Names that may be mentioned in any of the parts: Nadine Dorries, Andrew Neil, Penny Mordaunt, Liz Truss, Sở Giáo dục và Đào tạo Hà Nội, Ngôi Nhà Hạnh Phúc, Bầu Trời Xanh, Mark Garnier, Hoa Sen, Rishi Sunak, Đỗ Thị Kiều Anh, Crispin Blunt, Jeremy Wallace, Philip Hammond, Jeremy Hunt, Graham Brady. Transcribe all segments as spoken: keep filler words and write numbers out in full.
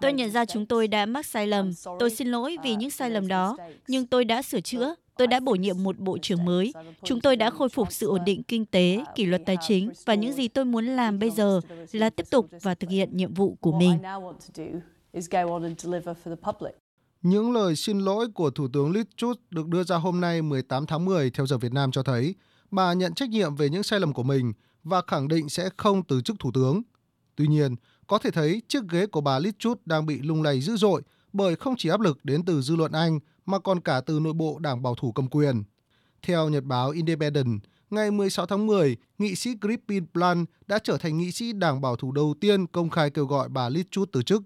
Tôi nhận ra chúng tôi đã mắc sai lầm. Tôi xin lỗi vì những sai lầm đó, nhưng tôi đã sửa chữa. Tôi đã bổ nhiệm một bộ trưởng mới. Chúng tôi đã khôi phục sự ổn định kinh tế, kỷ luật tài chính và những gì tôi muốn làm bây giờ là tiếp tục và thực hiện nhiệm vụ của mình. Những lời xin lỗi của Thủ tướng Liz Truss được đưa ra hôm nay mười tám tháng mười theo giờ Việt Nam cho thấy bà nhận trách nhiệm về những sai lầm của mình và khẳng định sẽ không từ chức Thủ tướng. Tuy nhiên, có thể thấy chiếc ghế của bà Liz Truss đang bị lung lay dữ dội bởi không chỉ áp lực đến từ dư luận Anh mà còn cả từ nội bộ đảng bảo thủ cầm quyền. Theo nhật báo Independent, ngày mười sáu tháng mười, nghị sĩ Crispin Blunt đã trở thành nghị sĩ đảng bảo thủ đầu tiên công khai kêu gọi bà Liz Truss từ chức.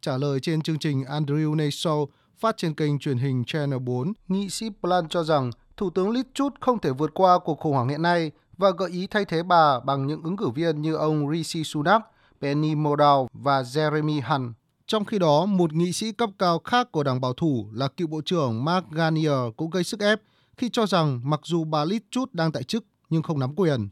Trả lời trên chương trình Andrew Neil phát trên kênh truyền hình Channel bốn, nghị sĩ Blunt cho rằng Thủ tướng Liz Truss không thể vượt qua cuộc khủng hoảng hiện nay và gợi ý thay thế bà bằng những ứng cử viên như ông Rishi Sunak, Penny Mordaunt và Jeremy Hunt. Trong khi đó, một nghị sĩ cấp cao khác của đảng bảo thủ là cựu Bộ trưởng Mark Garnier cũng gây sức ép khi cho rằng mặc dù bà Liz Truss đang tại chức nhưng không nắm quyền.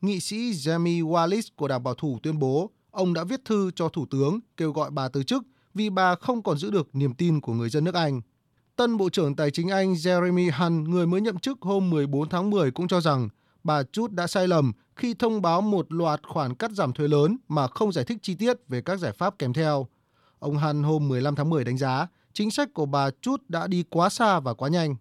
Nghị sĩ Jeremy Wallace của đảng bảo thủ tuyên bố ông đã viết thư cho Thủ tướng kêu gọi bà từ chức vì bà không còn giữ được niềm tin của người dân nước Anh. Tân Bộ trưởng Tài chính Anh Jeremy Hunt, người mới nhậm chức hôm mười bốn tháng mười, cũng cho rằng bà Truss đã sai lầm khi thông báo một loạt khoản cắt giảm thuế lớn mà không giải thích chi tiết về các giải pháp kèm theo. Ông Hunt hôm mười lăm tháng mười đánh giá chính sách của bà Truss đã đi quá xa và quá nhanh.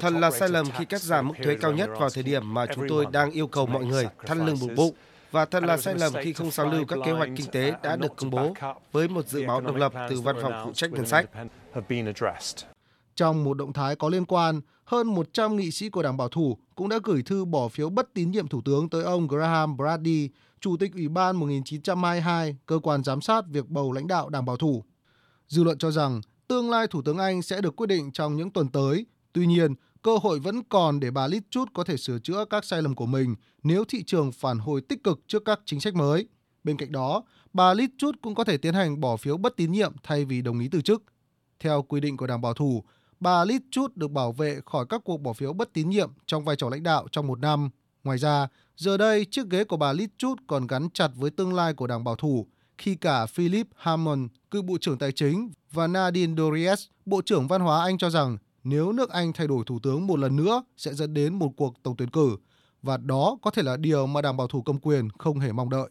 Thật là sai lầm khi cắt giảm mức thuế cao nhất vào thời điểm mà chúng tôi đang yêu cầu mọi người thắt lưng buộc bụng. Và thật là sai lầm khi không sao lưu các kế hoạch kinh tế đã được công bố với một dự báo độc lập từ văn phòng phụ trách ngân sách. Trong một động thái có liên quan, hơn một trăm nghị sĩ của đảng bảo thủ cũng đã gửi thư bỏ phiếu bất tín nhiệm Thủ tướng tới ông Graham Brady, Chủ tịch Ủy ban một chín hai hai, cơ quan giám sát việc bầu lãnh đạo đảng bảo thủ. Dư luận cho rằng tương lai Thủ tướng Anh sẽ được quyết định trong những tuần tới. Tuy nhiên, cơ hội vẫn còn để bà Liz Truss có thể sửa chữa các sai lầm của mình nếu thị trường phản hồi tích cực trước các chính sách mới. Bên cạnh đó, bà Liz Truss cũng có thể tiến hành bỏ phiếu bất tín nhiệm thay vì đồng ý từ chức. Theo quy định của đảng bảo thủ, bà Liz Truss được bảo vệ khỏi các cuộc bỏ phiếu bất tín nhiệm trong vai trò lãnh đạo trong một năm. Ngoài ra, giờ đây chiếc ghế của bà Liz Truss còn gắn chặt với tương lai của đảng bảo thủ khi cả Philip Hammond, cựu Bộ trưởng Tài chính, và Nadine Dorries, Bộ trưởng Văn hóa Anh cho rằng nếu nước Anh thay đổi thủ tướng một lần nữa sẽ dẫn đến một cuộc tổng tuyển cử, và đó có thể là điều mà đảng bảo thủ cầm quyền không hề mong đợi.